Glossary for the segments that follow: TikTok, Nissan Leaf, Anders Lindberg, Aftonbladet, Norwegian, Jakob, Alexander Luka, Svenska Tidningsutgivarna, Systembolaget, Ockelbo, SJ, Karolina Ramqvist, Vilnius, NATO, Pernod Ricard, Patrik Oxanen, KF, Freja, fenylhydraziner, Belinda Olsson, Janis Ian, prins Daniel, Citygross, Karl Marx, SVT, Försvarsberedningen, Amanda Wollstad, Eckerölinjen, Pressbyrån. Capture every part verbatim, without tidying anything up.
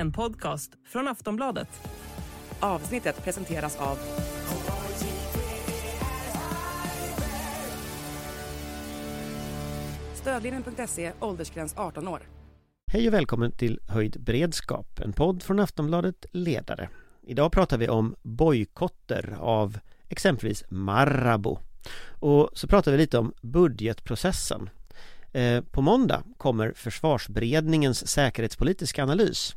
en podcast från Aftonbladet. Avsnittet presenteras av Stödlinjen punkt se, åldersgräns arton år. Hej och välkommen till Höjd beredskap, en podd från Aftonbladet Ledare. Idag pratar vi om bojkotter av exempelvis Marabou. Och så pratar vi lite om budgetprocessen. Eh, på måndag kommer Försvarsberedningens säkerhetspolitiska analys.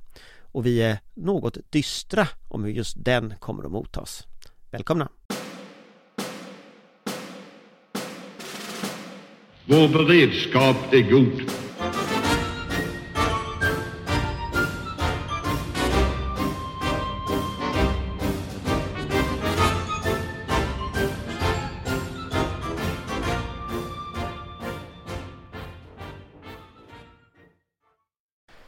Och vi är något dystra om hur just den kommer att mottas. Välkomna! Vår beredskap är god.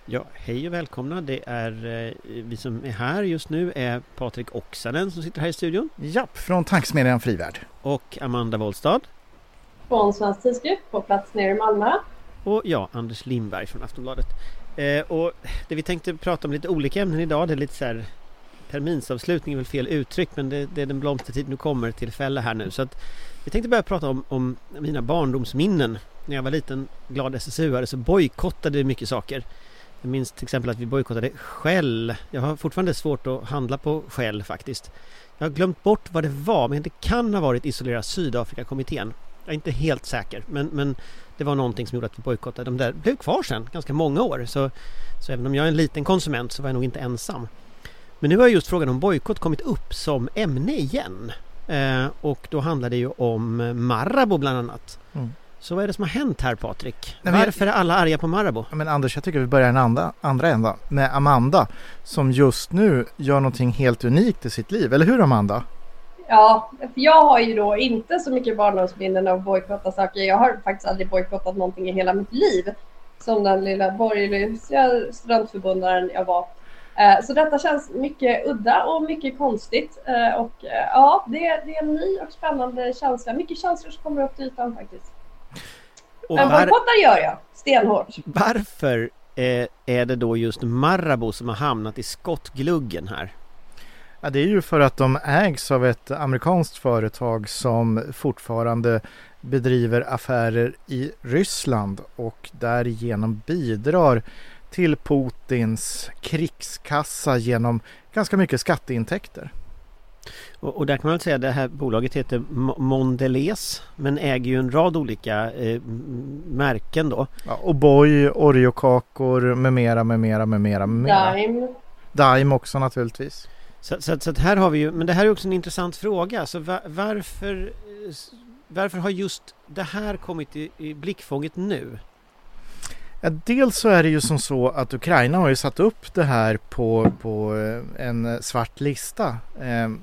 Ja, hej och välkomna. Det är eh, vi som är här just nu är Patrik Oxanen som sitter här i studion. Japp, från Tanksmedjan Frivärd. Och Amanda Wollstad. Från Svenska Tidningsutgivarna på plats nere i Malmö. Och jag, Anders Lindberg från Aftonbladet. Eh, och det vi tänkte prata om lite olika ämnen idag, det är lite så här terminsavslutning är väl fel uttryck, men det, det är den blomstertid nu kommer tillfälle här nu. Så att vi tänkte börja prata om, om mina barndomsminnen. När jag var liten glad S S U-are så bojkottade vi mycket saker. Jag minns till exempel att vi bojkottade skäll. Jag har fortfarande svårt att handla på skäll faktiskt. Jag har glömt bort vad det var, men det kan ha varit Isolera Sydafrika-kommittén. Jag är inte helt säker, men, men det var någonting som gjorde att vi bojkottade. De där blev kvar sedan ganska många år. Så, så även om jag är en liten konsument så var jag nog inte ensam. Men nu har just frågan om bojkott kommit upp som ämne igen. Eh, och då handlar det ju om Marabou bland annat. Mm. Så vad är det som har hänt här, Patrik? Nej, Varför jag... är alla arga på Marabou? Ja, men Anders, jag tycker vi börjar den andra, andra ändan med Amanda som just nu gör någonting helt unikt i sitt liv. Eller hur, Amanda? Ja, för jag har ju då inte så mycket barndomsminnen av bojkotta saker. Jag har faktiskt aldrig bojkottat någonting i hela mitt liv som den lilla borgerliga studentförbundaren jag var. Så detta känns mycket udda och mycket konstigt. Och ja, det är, det är en ny och spännande känsla. Mycket känslor som kommer upp till ytan faktiskt. Och men var... bojkottar gör jag, stenhårt. Varför är det då just Marabou som har hamnat i skottgluggen här? Ja, det är ju för att de ägs av ett amerikanskt företag som fortfarande bedriver affärer i Ryssland och därigenom bidrar till Putins krigskassa genom ganska mycket skatteintäkter. Och, och där kan man väl säga att det här bolaget heter Mondelēz, men äger ju en rad olika eh, märken då. Ja, O'boy, Oreo-kakor med mera, med mera, med mera, med mera. Daim. Daim också naturligtvis. Så, så, så här har vi ju, men det här är också en intressant fråga. Så var, varför, varför har just det här kommit i, i blickfånget nu? Ja, dels så är det ju som så att Ukraina har ju satt upp det här på, på en svart lista, eh,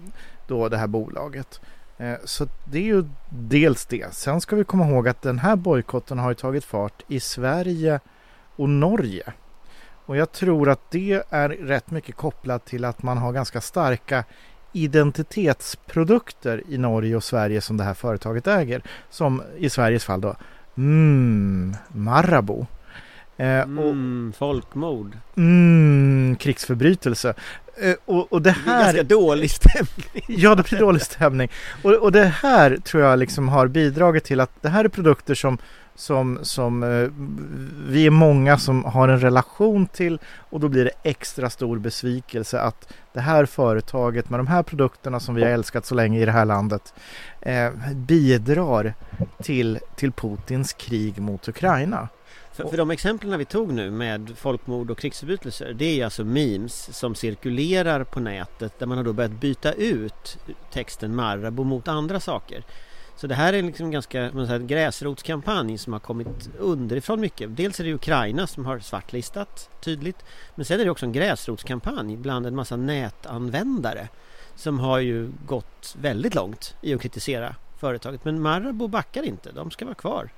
då det här bolaget. Eh, så det är ju dels det. Sen ska vi komma ihåg att den här bojkotten har ju tagit fart i Sverige och Norge. Och jag tror att det är rätt mycket kopplat till att man har ganska starka identitetsprodukter i Norge och Sverige som det här företaget äger. Som i Sveriges fall då, mm, Marabou. Eh, mm, och, folkmord. Mm, krigsförbrytelse. Eh, och, och det här... Det är ganska dålig stämning. Ja, det blir dålig stämning. Och, och det här tror jag liksom har bidragit till att det här är produkter som som, som eh, vi är många som har en relation till, och då blir det extra stor besvikelse att det här företaget med de här produkterna som vi har älskat så länge i det här landet eh, bidrar till, till Putins krig mot Ukraina. För, för de exemplen vi tog nu med folkmord och krigsförbrytelser, det är alltså memes som cirkulerar på nätet där man har då börjat byta ut texten Marabou mot andra saker. Så det här är liksom ganska en gräsrotskampanj som har kommit underifrån mycket. Dels är det Ukraina som har svartlistat tydligt, men sen är det också en gräsrotskampanj bland en massa nätanvändare som har ju gått väldigt långt i att kritisera företaget. Men Marabou backar inte, de ska vara kvar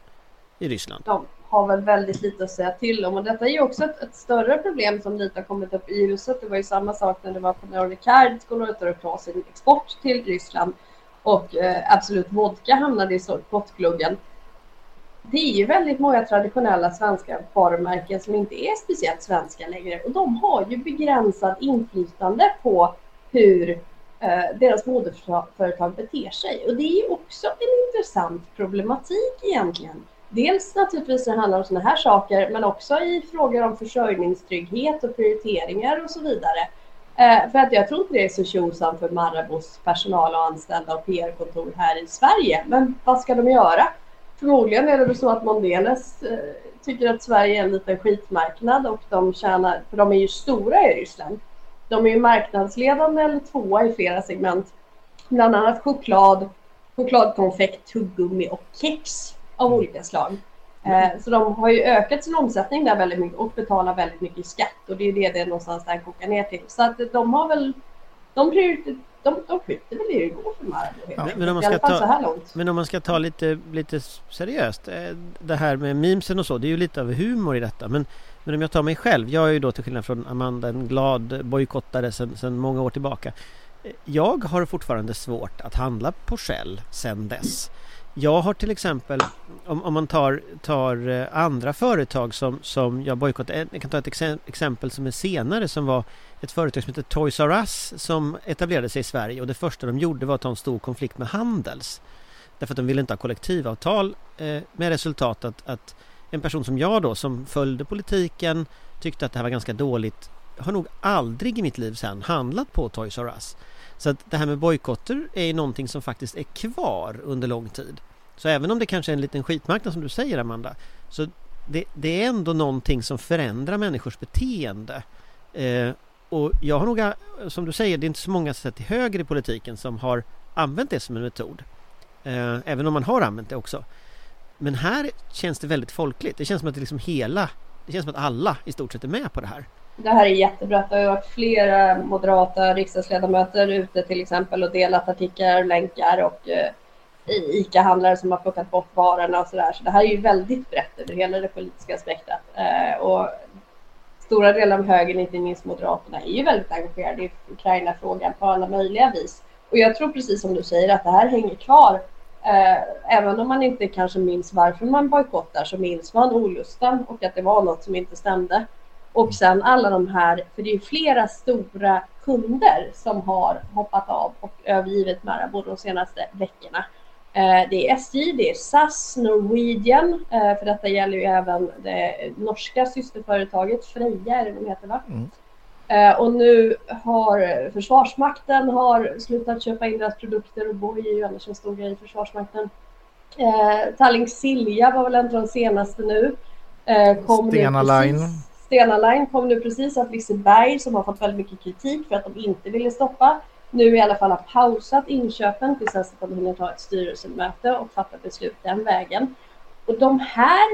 i Ryssland. De har väl väldigt lite att säga till om, och detta är ju också ett, ett större problem som lite har kommit upp i huset. Det var ju samma sak när det var Pernod Ricard skulle återuppta sin export till Ryssland. Och eh, Absolut vodka hamnade i skottgluggen. det är ju väldigt många traditionella svenska varumärken som inte är speciellt svenska längre. Och de har ju begränsat inflytande på hur eh, deras moderföretag beter sig. Och det är ju också en intressant problematik egentligen. Dels naturligtvis när det handlar om sådana här saker, men också i frågor om försörjningstrygghet och prioriteringar och så vidare. Eh, för att jag tror inte det är så tjursamt för Marabous personal och anställda och P R-kontor här i Sverige. Men vad ska de göra? Förmodligen är det så att Mondelēz eh, tycker att Sverige är en liten skitmarknad och de tjänar, för de är ju stora i Ryssland. De är ju marknadsledande eller tvåa i flera segment. Bland annat choklad, chokladkonfekt, tuggummi och kex av olika slag. Eh, så de har ju ökat sin omsättning där väldigt mycket och betalar väldigt mycket i skatt. Och det är det det någonstans där kokar ner till. Så att de har väl, de prioriterar. De, de skjuter väl det går för ja, men om man ska ta, så här långt. Men om man ska ta lite, lite seriöst, det här med memesen och så, det är ju lite av humor i detta. Men, men om jag tar mig själv, jag är ju då till skillnad från Amanda en glad bojkottare sedan, sedan många år tillbaka. Jag har fortfarande svårt att handla på Shell sedan dess. Jag har till exempel, om, om man tar, tar andra företag som, som jag bojkottar. Jag kan ta ett ex- exempel som är senare, som var ett företag som heter Toys R Us som etablerade sig i Sverige. Och det första de gjorde var att ta en stor konflikt med Handels. Därför att de ville inte ha kollektivavtal eh, med resultat att, att en person som jag då, som följde politiken, tyckte att det här var ganska dåligt. Har nog aldrig i mitt liv sedan handlat på Toys R Us. Så att det här med bojkotter är ju någonting som faktiskt är kvar under lång tid. Så även om det kanske är en liten skitmarknad som du säger, Amanda, så det, det är ändå någonting som förändrar människors beteende. Eh, och jag har nog, som du säger, det är inte så många sätt till höger i politiken som har använt det som en metod. Eh, även om man har använt det också. Men här känns det väldigt folkligt. Det känns som att det liksom hela, det känns som att alla i stort sett är med på det här. Det här är jättebra. Det har varit flera moderata riksdagsledamöter ute till exempel och delat artiklar och länkar och eh, ICA-handlare som har plockat bort varorna och sådär. Så det här är ju väldigt brett över hela det politiska spektrat. Eh, och stora delar av högern, inte minst Moderaterna, är ju väldigt engagerade i Ukraina-frågan på alla möjliga vis. Och jag tror precis som du säger att det här hänger kvar. Eh, även om man inte kanske minns varför man bojkottar så minns man olustan och att det var något som inte stämde. Och sen alla de här, för det är ju flera stora kunder som har hoppat av och övergivit Marabou de senaste veckorna. Det är S J, det är S A S, Norwegian, för detta gäller ju även det norska systerföretaget Freja, är det de heter va? Mm. Och nu har Försvarsmakten har slutat köpa in deras produkter och bor ju annars en stor grej i Försvarsmakten. Tallink Silja var väl en av de senaste nu. Kom Stena Line. Stena Line kom nu precis att Liseberg som har fått väldigt mycket kritik för att de inte ville stoppa. Nu i alla fall har pausat inköpen tills att de hinner ta ett styrelsemöte och fatta beslut den vägen. Och de här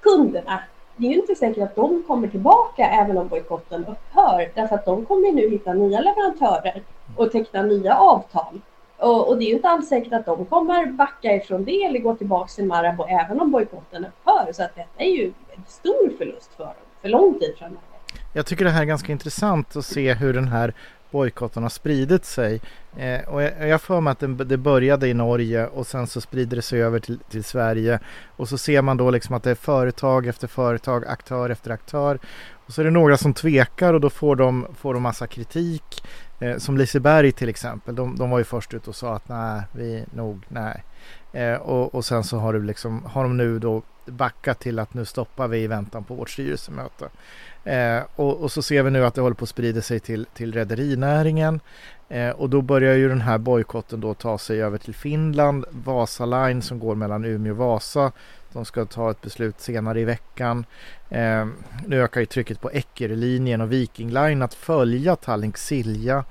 kunderna, det är ju inte säkert att de kommer tillbaka även om bojkotten upphör. Därför att de kommer nu hitta nya leverantörer och teckna nya avtal. Och, och det är ju inte alls säkert att de kommer backa ifrån det eller gå tillbaka till Marabou även om bojkotten upphör. Så att detta är ju en stor förlust för dem. För lång tid framöver. Jag tycker det här är ganska intressant att se hur den här bojkotten har spridit sig. Eh, och jag, jag för mig att det, det började i Norge och sen så sprider det sig över till, till Sverige. Och så ser man då liksom att det är företag efter företag, aktör efter aktör. Och så är det några som tvekar och då får de, får de massa kritik. Eh, som Liseberg till exempel. De, de var ju först ut och sa att nej, vi nog, nej. Eh, och, och sen så har, du liksom, har de nu då backa till att nu stoppar vi i väntan på vårt styrelsemöte. Eh, och, och så ser vi nu att det håller på att sprida sig till, till rederinäringen. Eh, och då börjar ju den här bojkotten då ta sig över till Finland. Vasa Line som går mellan Umeå och Vasa. De ska ta ett beslut senare i veckan. Eh, nu ökar ju trycket på Eckerölinjen och Viking Line att följa Tallink Silja.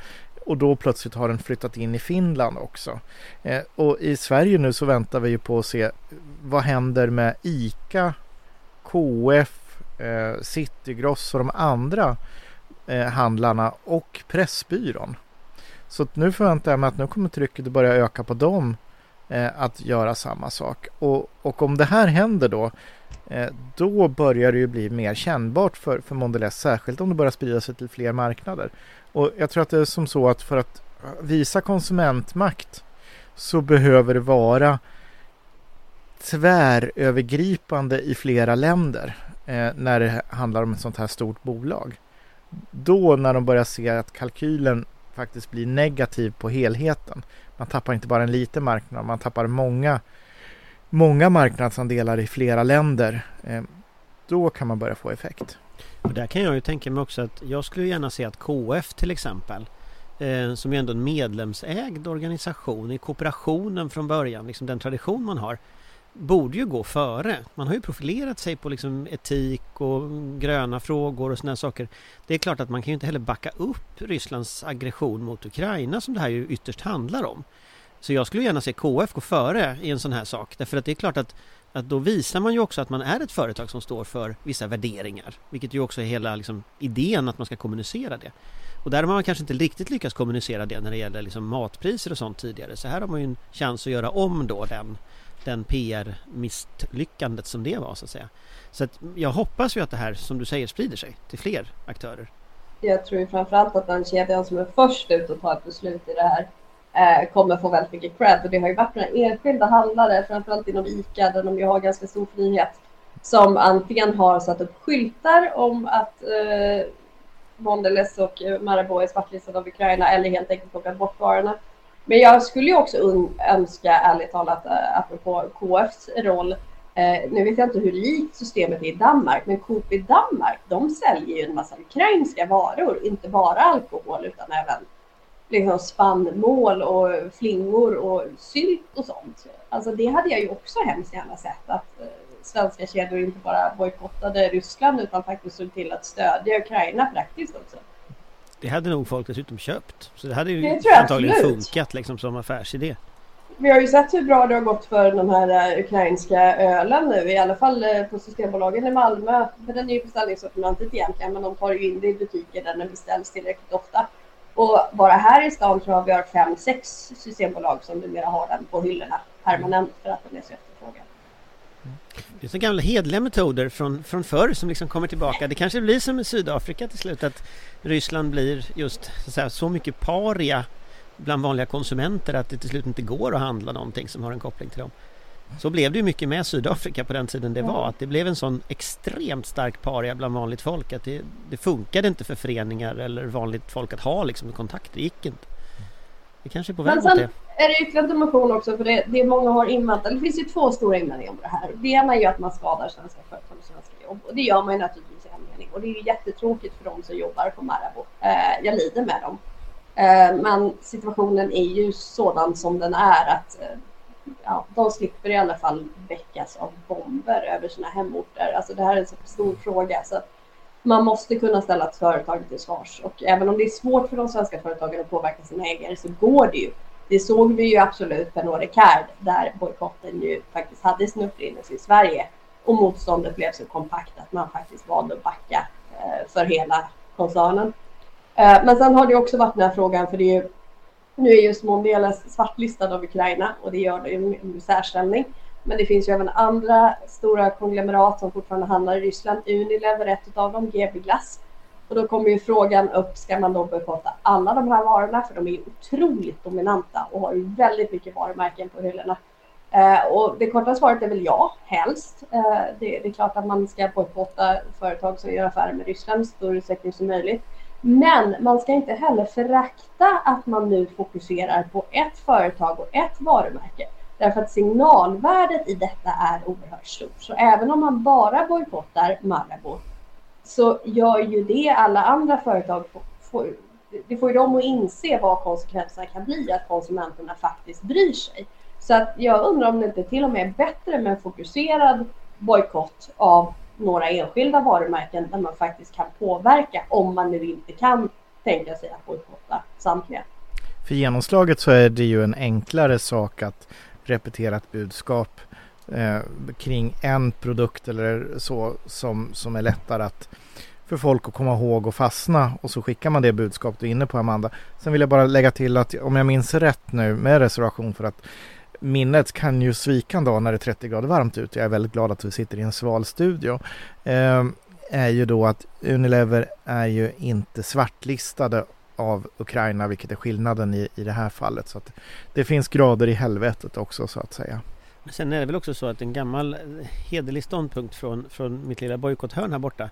Och då plötsligt har den flyttat in i Finland också. Eh, och i Sverige nu så väntar vi ju på att se vad händer med ICA, K F, eh, Citygross och de andra eh, handlarna och Pressbyrån. Så att nu förväntar jag mig att nu kommer trycket att börja öka på dem eh, att göra samma sak. Och, och om det här händer då, eh, då börjar det ju bli mer kännbart för, för Mondelēz, särskilt om det börjar sprida sig till fler marknader. Och jag tror att det är som så att för att visa konsumentmakt så behöver det vara tvärövergripande i flera länder eh, när det handlar om ett sånt här stort bolag. Då när de börjar se att kalkylen faktiskt blir negativ på helheten. Man tappar inte bara en liten marknad, man tappar många, många marknadsandelar i flera länder. Eh, då kan man börja få effekt. Och där kan jag ju tänka mig också att jag skulle gärna se att K F till exempel, eh, som är ändå en medlemsägd organisation i kooperationen från början, liksom den tradition man har, borde ju gå före. Man har ju profilerat sig på liksom etik och gröna frågor och såna här saker. Det är klart att man kan ju inte heller backa upp Rysslands aggression mot Ukraina, som det här ju ytterst handlar om. Så jag skulle gärna se K F gå före i en sån här sak. Därför att det är klart att, att då visar man ju också att man är ett företag som står för vissa värderingar. Vilket ju också är hela liksom idén att man ska kommunicera det. Och där har man kanske inte riktigt lyckats kommunicera det när det gäller liksom matpriser och sånt tidigare. Så här har man ju en chans att göra om då den den P R-misslyckandet som det var, så att säga. Så att jag hoppas ju att det här, som du säger, sprider sig till fler aktörer. Jag tror ju framförallt att den kedjan som är först ut att ta ett beslut i det här eh, kommer få väldigt mycket cred. Och det har ju varit några enskilda handlare, framförallt inom ICA, där de ju har ganska stor frihet, som antingen har satt upp skyltar om att eh, Mondelēz och Marabou är svartlistade av Ukraina, eller helt enkelt plockat bort varorna. Men jag skulle ju också un- önska, ärligt talat, apropå K F:s roll, eh, nu vet jag inte hur likt systemet är i Danmark, men Coop i Danmark, de säljer ju en massa ukrainska varor, inte bara alkohol utan även liksom spannmål och flingor och sylt och sånt. Alltså det hade jag ju också hemskt gärna sett, att eh, svenska kedjor inte bara bojkottade Ryssland utan faktiskt såg till att stödja Ukraina praktiskt också. Det hade nog folk dessutom köpt. Så det hade ju det antagligen absolut funkat liksom som affärsidé. Vi har ju sett hur bra det har gått för den här ukrainska ölen nu. I alla fall på Systembolagen i Malmö. För den är ju beställningssortimentet egentligen. Men de tar ju in det i butiker där den beställs tillräckligt ofta. Och bara här i stan tror jag vi har fem, sex systembolag som numera har den på hyllorna permanent för att den är så efterfrågad. Det är så gamla hedliga metoder från, från förr som liksom kommer tillbaka. Det kanske blir som i Sydafrika till slut, att Ryssland blir just så, så, här, så mycket paria bland vanliga konsumenter att det till slut inte går att handla någonting som har en koppling till dem. Så blev det ju mycket med Sydafrika på den tiden det var. Att det blev en sån extremt stark paria bland vanligt folk att det, det funkade inte för föreningar eller vanligt folk att ha liksom, kontakt. Det gick inte. Det kanske är på väg mot det. Är det ytterligare information också, för det, det är många har invänt, det finns ju två stora invändningar om det här. Det ena är ju att man skadar svenska företag och svenska jobb, och det gör man ju naturligtvis i hemmening, och det är ju jättetråkigt för dem som jobbar på Marabou. Eh, jag lider med dem. Eh, men situationen är ju sådan som den är, att eh, ja, de slipper i alla fall väckas av bomber över sina hemorter. Alltså det här är en så stor fråga, så att man måste kunna ställa företaget till svars. Och även om det är svårt för de svenska företagen att påverka sina ägare, så går det ju. Det såg vi ju absolut Pernod Ricard, där bojkotten ju faktiskt hade sin upprinnelse i Sverige. Och motståndet blev så kompakt att man faktiskt valde att backa för hela koncernen. Men sen har det också varit den här frågan, för det är ju, nu är ju Mondelēz svartlistad av Ukraina, och det gör det ju en särställning. Men det finns ju även andra stora konglomerat som fortfarande handlar i Ryssland. Unilever är ett av dem, G B Glass. Och då kommer ju frågan upp, ska man då bojkotta alla de här varorna? För de är ju otroligt dominanta och har ju väldigt mycket varumärken på hyllorna. Eh, och det korta svaret är väl ja, helst. Eh, det, det är klart att man ska bojkotta företag som gör affärer med Ryssland i större utsträckning som möjligt. Men man ska inte heller förakta att man nu fokuserar på ett företag och ett varumärke. Därför att signalvärdet i detta är oerhört stort. Så även om man bara bojkottar Marabou, så gör ju det alla andra företag. Får, det får ju dem att inse vad konsekvenserna kan bli, att konsumenterna faktiskt bryr sig. Så att jag undrar om det inte till och med är bättre med en fokuserad bojkott av några enskilda varumärken där man faktiskt kan påverka, om man nu inte kan tänka sig att bojkotta samtliga. För genomslaget så är det ju en enklare sak att repeterat budskap eh, kring en produkt eller så, som, som är lättare att för folk att komma ihåg och fastna, och så skickar man det budskap du är inne på, Amanda. Sen vill jag bara lägga till att om jag minns rätt nu, med reservation för att minnet kan ju svika en dag när det är trettio grader varmt ut, jag är väldigt glad att vi sitter i en sval studio, eh, är ju då att Unilever är ju inte svartlistade av Ukraina, vilket är skillnaden i, i det här fallet. Så att det finns grader i helvetet också, så att säga. Sen är det väl också så att en gammal hederlig ståndpunkt från, från mitt lilla bojkotthörn här borta,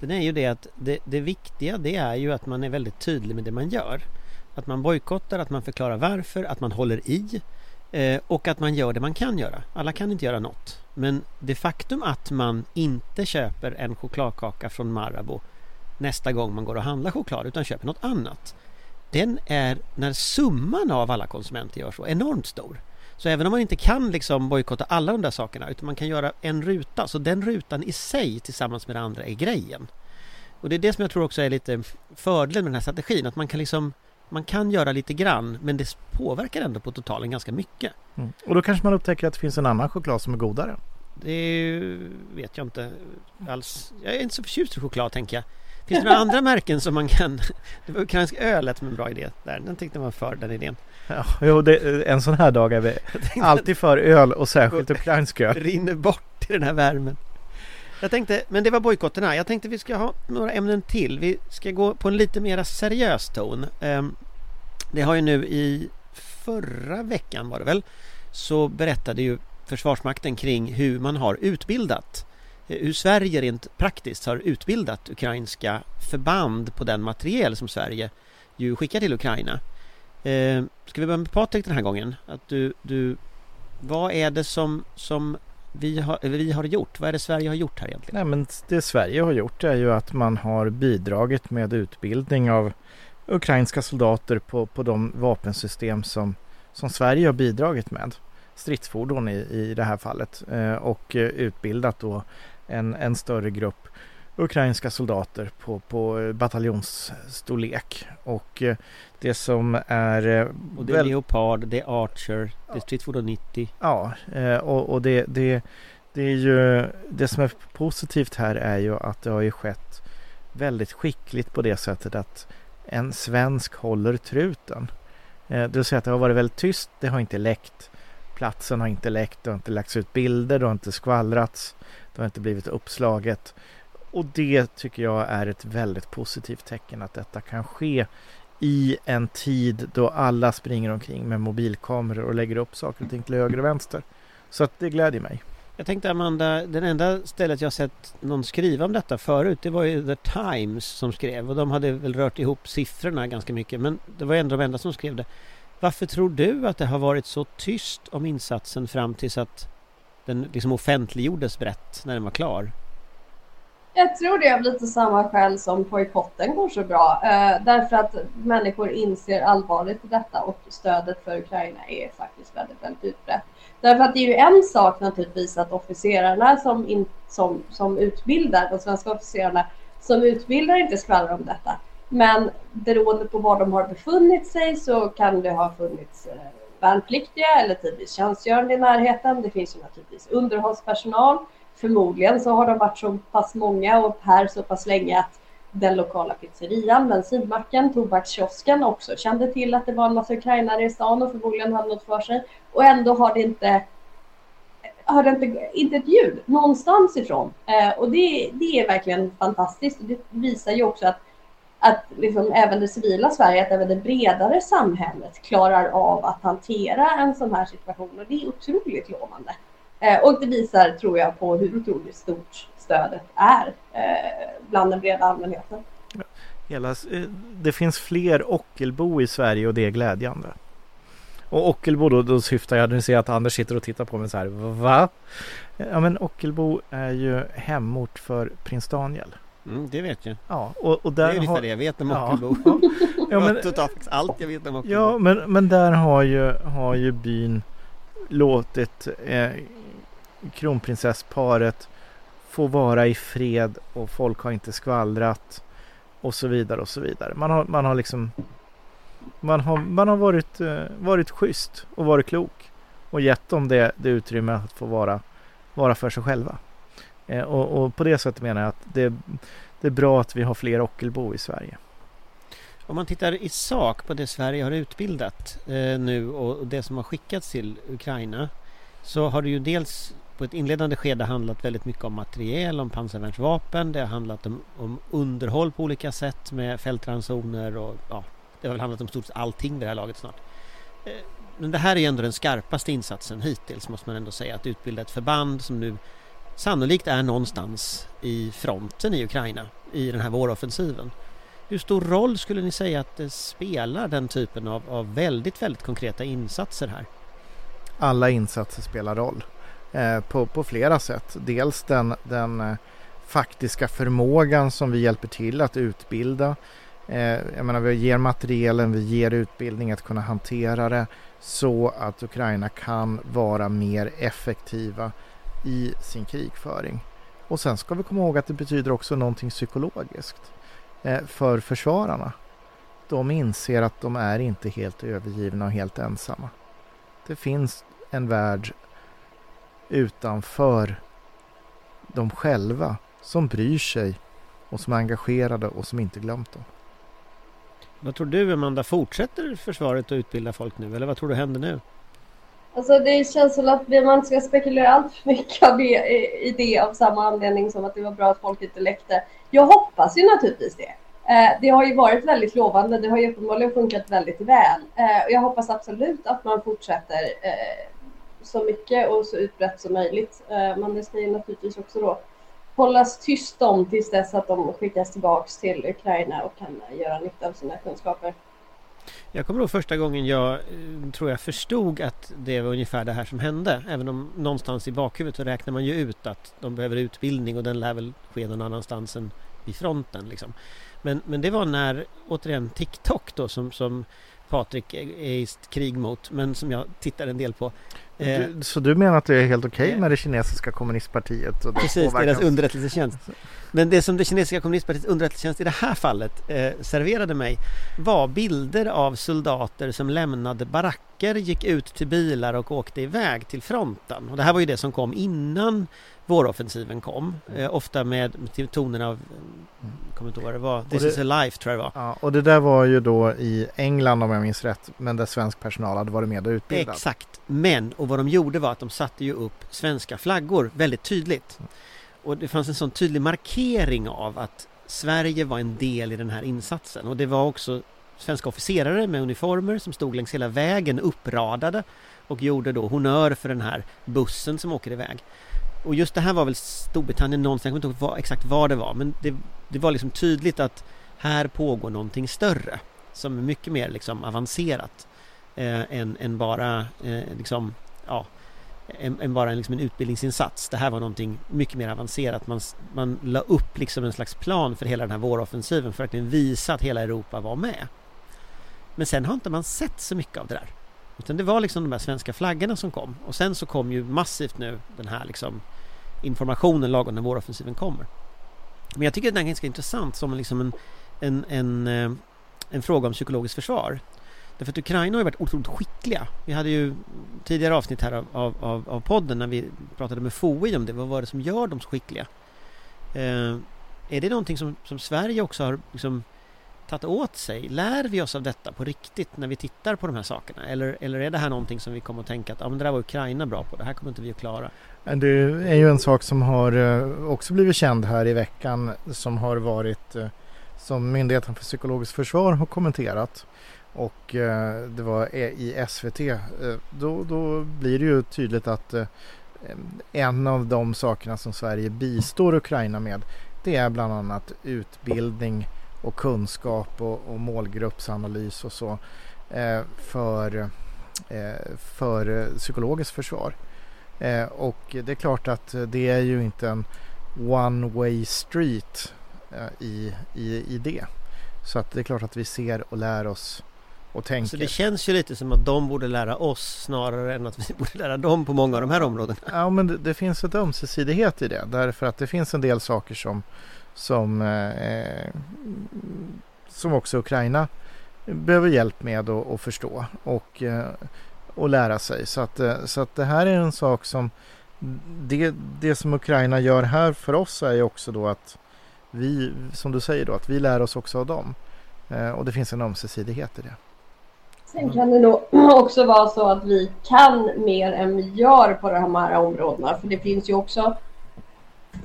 den är ju det att det, det viktiga det är ju att man är väldigt tydlig med det man gör. Att man bojkottar, att man förklarar varför, att man håller i eh, och att man gör det man kan göra. Alla kan inte göra något. Men det faktum att man inte köper en chokladkaka från Marabou nästa gång man går och handlar choklad utan köper något annat, den är, när summan av alla konsumenter gör så, enormt stor. Så även om man inte kan liksom bojkotta alla de där sakerna, utan man kan göra en ruta, så den rutan i sig tillsammans med det andra är grejen. Och det är det som jag tror också är lite fördelen med den här strategin, att man kan liksom, man kan göra lite grann, men det påverkar ändå på totalen ganska mycket. Mm. Och då kanske man upptäcker att det finns en annan choklad som är godare. Det vet jag inte alls. Jag är inte så förtjust i choklad, tänker jag. Finns det några andra märken som man kan... Det var ukrainsk öl som en bra idé där. Den tyckte man för, den idén. Ja, jo, det, en sån här dag är vi alltid för öl och särskilt ukrainsk öl. Rinner bort i den här värmen. Jag tänkte, men det var bojkotterna. Jag tänkte vi ska ha några ämnen till. Vi ska gå på en lite mer seriös ton. Det har ju nu i förra veckan var det väl, så berättade ju Försvarsmakten kring hur man har utbildat, hur Sverige rent praktiskt har utbildat ukrainska förband på den materiel som Sverige ju skickar till Ukraina. Eh, ska vi börja med Patrik den här gången? Att du, du, vad är det som, som vi, har, vi har gjort? Vad är det Sverige har gjort här egentligen? Nej, men det Sverige har gjort är ju att man har bidragit med utbildning av ukrainska soldater på, på de vapensystem som, som Sverige har bidragit med. Stridsfordon i, i det här fallet. Eh, och utbildat då En, en större grupp ukrainska soldater på, på bataljonsstorlek. Och det som är... Och det är väl, Leopard, det är Archer, ja, det är stridsfordon nittio. Ja, och, och det, det, det är ju... Det som är positivt här är ju att det har ju skett väldigt skickligt på det sättet att en svensk håller truten. Det vill säga att det har varit väldigt tyst, det har inte läckt. Platsen har inte läckt, det har inte lagts ut bilder, det har inte skvallrats. Det har inte blivit uppslaget, och det tycker jag är ett väldigt positivt tecken att detta kan ske i en tid då alla springer omkring med mobilkameror och lägger upp saker och ting till höger och vänster. Så att det glädjer mig. Jag tänkte, Amanda, den enda stället jag sett någon skriva om detta förut, det var ju The Times som skrev, och de hade väl rört ihop siffrorna ganska mycket, men det var ändå de enda som skrev det. Varför tror du att det har varit så tyst om insatsen fram tills att den liksom offentliggjordes brett när den var klar? Jag tror det är lite samma skäl som bojkotten går så bra. Eh, därför att människor inser allvarligt i detta, och stödet för Ukraina är faktiskt väldigt, väldigt utbrett. Därför att det är ju en sak naturligtvis att officerarna som, in, som, som utbildar, de svenska officerarna som utbildar, inte skvallrar om detta. Men beroende på var de har befunnit sig så kan det ha funnits... Eh, värnpliktiga eller tidvis tjänstgörande i närheten. Det finns ju naturligtvis underhållspersonal. Förmodligen så har de varit så pass många och här så pass länge att den lokala pizzerian, bensinmacken, tobakskiosken också kände till att det var en massa ukrainare i stan och förmodligen hade något för sig. Och ändå har det inte, har det inte, inte ett ljud någonstans ifrån. Eh, och det, det är verkligen fantastiskt. Det visar ju också att att liksom även det civila Sverige, att även det bredare samhället klarar av att hantera en sån här situation, och det är otroligt lovande. Eh, och det visar, tror jag, på hur otroligt stort stödet är eh, bland den breda allmänheten. Hela, det finns fler Ockelbo i Sverige, och det är glädjande. Och Ockelbo, då, då syftar jag, nu ser jag att Anders sitter och tittar på mig så här, va? Ja, men Ockelbo är ju hemort för prins Daniel. Mm, det vet jag. Ja, och, och där det är ungefär har... det jag vet om Ockelbo. Ja. Ja, men... Allt jag vet om Ockelbo. Ja, men, men där har ju, har ju byn låtit eh, kronprinsessparet få vara i fred, och folk har inte skvallrat och så vidare och så vidare. Man har, man har liksom man har, man har varit, eh, varit schysst och varit klok och gett dem det, det utrymme att få vara, vara för sig själva. Och, och på det sättet menar jag att det, det är bra att vi har fler Ockelbo i Sverige. Om man tittar i sak på det Sverige har utbildat eh, nu och det som har skickats till Ukraina, så har det ju dels på ett inledande skede handlat väldigt mycket om materiel, om pansarvärnsvapen, det har handlat om, om underhåll på olika sätt med fältransoner och ja, det har väl handlat om stort allting det här laget snart. Eh, Men det här är ändå den skarpaste insatsen hittills, måste man ändå säga, att utbilda ett förband som nu sannolikt är någonstans i fronten i Ukraina i den här våroffensiven. Hur stor roll skulle ni säga att det spelar, den typen av, av väldigt, väldigt konkreta insatser här? Alla insatser spelar roll eh, på, på flera sätt. Dels den, den eh, faktiska förmågan som vi hjälper till att utbilda. Eh, jag menar, vi ger materialen, vi ger utbildning att kunna hantera det så att Ukraina kan vara mer effektiva i sin krigföring. Och sen ska vi komma ihåg att det betyder också någonting psykologiskt för försvararna. De inser att de är inte helt övergivna och helt ensamma. Det finns en värld utanför de själva som bryr sig och som är engagerade och som inte glömt dem. Vad tror du, Amanda, fortsätter försvaret att utbilda folk nu, eller vad tror du händer nu? Alltså det känns som att man ska spekulera allt för mycket i det, av samma anledning som att det var bra att folk inte läckte. Jag hoppas ju naturligtvis det. Det har ju varit väldigt lovande, det har ju uppenbarligen funkat väldigt väl. Jag hoppas absolut att man fortsätter så mycket och så utbrett som möjligt. Men det ska ju naturligtvis också då hållas tyst om tills dess att de skickas tillbaka till Ukraina och kan göra nytta av sina kunskaper. Jag kommer ihåg första gången jag tror jag förstod att det var ungefär det här som hände. Även om någonstans i bakhuvudet så räknar man ju ut att de behöver utbildning och den lär väl ske någon annanstans än i fronten. Liksom. Men, men det var när, återigen, TikTok då som, som Patrik är i krig mot, men som jag tittar en del på. Du, så du menar att det är helt okej okay med det kinesiska kommunistpartiet? Och precis, deras underrättelsetjänst. Men det som det kinesiska kommunistpartiets underrättelsetjänst i det här fallet eh, serverade mig var bilder av soldater som lämnade baracker, gick ut till bilar och åkte iväg till fronten. Och det här var ju det som kom innan våroffensiven kom. Eh, ofta med tonen av, jag kommer inte ihåg vad det var, This det, is Alive tror jag var. Ja, och det där var ju då i England om jag minns rätt, men där svensk personal hade varit med och utbildad. Exakt, men och vad de gjorde var att de satte ju upp svenska flaggor väldigt tydligt. Och det fanns en sån tydlig markering av att Sverige var en del i den här insatsen. Och det var också svenska officerare med uniformer som stod längs hela vägen uppradade och gjorde då honör för den här bussen som åker iväg. Och just det här var väl Storbritannien någonstans, jag kommer inte ihåg exakt vad det var, men det, det var liksom tydligt att här pågår någonting större som är mycket mer liksom avancerat eh, än, än bara eh, liksom, ja, En, en bara en, liksom en utbildningsinsats. Det här var någonting mycket mer avancerat. Man, man la upp liksom en slags plan för hela den här våroffensiven för att visa att hela Europa var med. Men sen har inte man sett så mycket av det där. Utan det var liksom de här svenska flaggorna som kom. Och sen så kom ju massivt nu den här liksom informationen lagom när våroffensiven kommer. Men jag tycker att det är ganska intressant som liksom en, en, en, en, en fråga om psykologiskt försvar. Därför att Ukraina har varit otroligt skickliga. Vi hade ju tidigare avsnitt här av, av, av podden när vi pratade med F O I om det. Vad var det som gör dem så skickliga? Eh, är det någonting som, som Sverige också har liksom tagit åt sig? Lär vi oss av detta på riktigt när vi tittar på de här sakerna? Eller, eller är det här någonting som vi kommer att tänka att ah, men det där var Ukraina bra på, det här kommer inte vi att klara? Det är ju en sak som har också blivit känd här i veckan, som har varit, som Myndigheten för psykologiskt försvar har kommenterat. Och eh, det var i S V T. Eh, då, då blir det ju tydligt att eh, en av de sakerna som Sverige bistår Ukraina med, det är bland annat utbildning och kunskap och, och målgruppsanalys och så eh, för, eh, för psykologiskt försvar. Eh, och det är klart att det är ju inte en one way street eh, i, i, i det. Så att det är klart att vi ser och lär oss. Så det känns ju lite som att de borde lära oss snarare än att vi borde lära dem på många av de här områdena. Ja, men det, det finns ett ömsesidighet i det. Därför att det finns en del saker som, som, eh, som också Ukraina behöver hjälp med att, att förstå och, eh, och lära sig. Så att, så att det här är en sak som det, det som Ukraina gör här för oss är också då att vi, som du säger då, att vi lär oss också av dem. Eh, och det finns en ömsesidighet i det. Sen kan det nog också vara så att vi kan mer än vi gör på de här områdena. För det finns ju också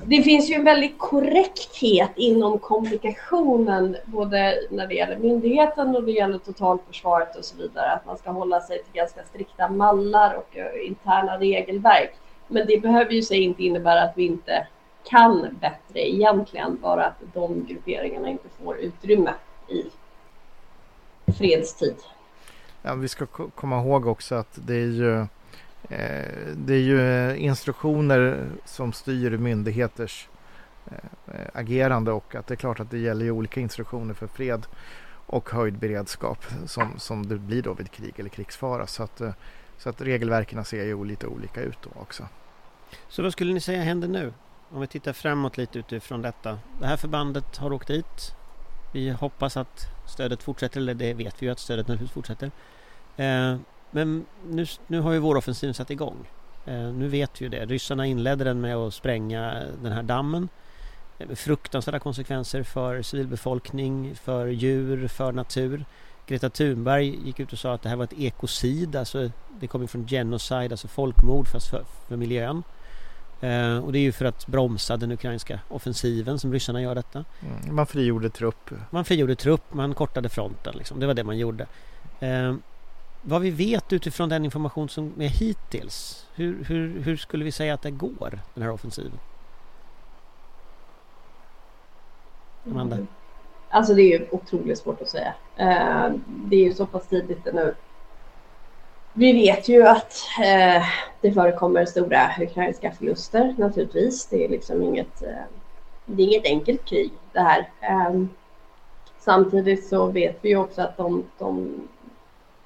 Det finns ju en väldigt korrekthet inom kommunikationen, både när det gäller myndigheten och det gäller totalförsvaret och så vidare. Att man ska hålla sig till ganska strikta mallar och interna regelverk. Men det behöver ju sig inte innebära att vi inte kan bättre egentligen, bara att de grupperingarna inte får utrymme i fredstid. Ja, vi ska k- komma ihåg också att det är ju... Det är ju instruktioner som styr myndigheters agerande, och att det är klart att det gäller ju olika instruktioner för fred och höjd beredskap som, som det blir då vid krig eller krigsfara, så att, så att regelverken ser ju lite olika ut då också. Så vad skulle ni säga händer nu om vi tittar framåt lite utifrån detta? Det här förbandet har åkt dit, vi hoppas att stödet fortsätter, eller det vet vi ju att stödet naturligtvis fortsätter. Eh, Men nu, nu har ju vår offensiv satt igång. Eh, nu vet vi ju det. Ryssarna inledde den med att spränga den här dammen. Eh, fruktansvärda konsekvenser för civilbefolkning, för djur, för natur. Greta Thunberg gick ut och sa att det här var ett ekocid. Alltså det kommer från genocide, alltså folkmord fast för, för miljön. Eh, och det är ju för att bromsa den ukrainska offensiven som ryssarna gör detta. Mm, man frigjorde trupp. Man frigjorde trupp, man kortade fronten. Liksom. Det var det man gjorde. Eh, Vad vi vet utifrån den information som är hittills, hur, hur, hur skulle vi säga att det går, den här offensiven? Amanda? Mm. Alltså det är ju otroligt svårt att säga. Eh, det är ju så pass tidigt nu. Vi vet ju att eh, det förekommer stora ukrainska förluster naturligtvis. Det är liksom inget, eh, det är inget enkelt krig det här. Eh, samtidigt så vet vi ju också att de, de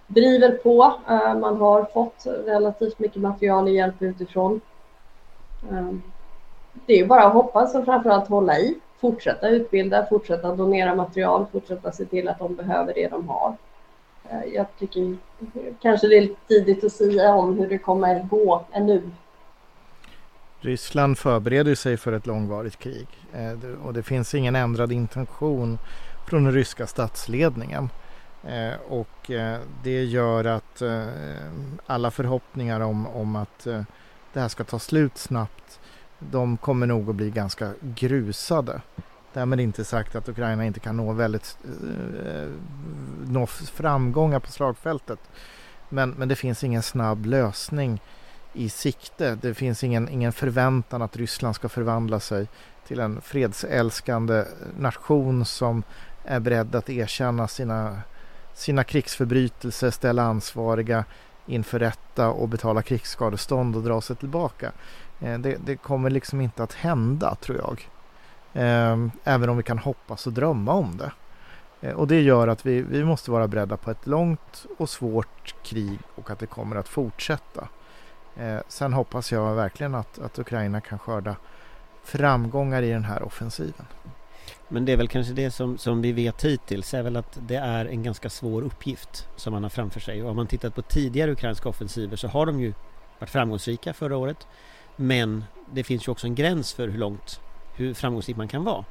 driver på. Man har fått relativt mycket material och hjälp utifrån. Det är bara att hoppas och framförallt hålla i. Fortsätta utbilda, fortsätta donera material, fortsätta se till att de behöver det de har. Jag tycker kanske det är lite tidigt att säga om hur det kommer att gå ännu. Ryssland förbereder sig för ett långvarigt krig och det finns ingen ändrad intention från den ryska statsledningen. Eh, och eh, det gör att eh, alla förhoppningar om, om att eh, det här ska ta slut snabbt, de kommer nog att bli ganska grusade. Därmed inte sagt att Ukraina inte kan nå, väldigt, eh, nå framgångar på slagfältet. Men, men det finns ingen snabb lösning i sikte. Det finns ingen, ingen förväntan att Ryssland ska förvandla sig till en fredsälskande nation som är beredd att erkänna sina... sina krigsförbrytelser, ställa ansvariga inför rätta och betala krigsskadestånd och dra sig tillbaka. Det, det kommer liksom inte att hända, tror jag. Även om vi kan hoppas och drömma om det. Och det gör att vi, vi måste vara beredda på ett långt och svårt krig och att det kommer att fortsätta. Sen hoppas jag verkligen att, att Ukraina kan skörda framgångar i den här offensiven. Men det är väl kanske det som, som vi vet hittills är väl att det är en ganska svår uppgift som man har framför sig. Och om man tittat på tidigare ukrainska offensiver så har de ju varit framgångsrika förra året. Men det finns ju också en gräns för hur långt, hur framgångsrik man kan vara.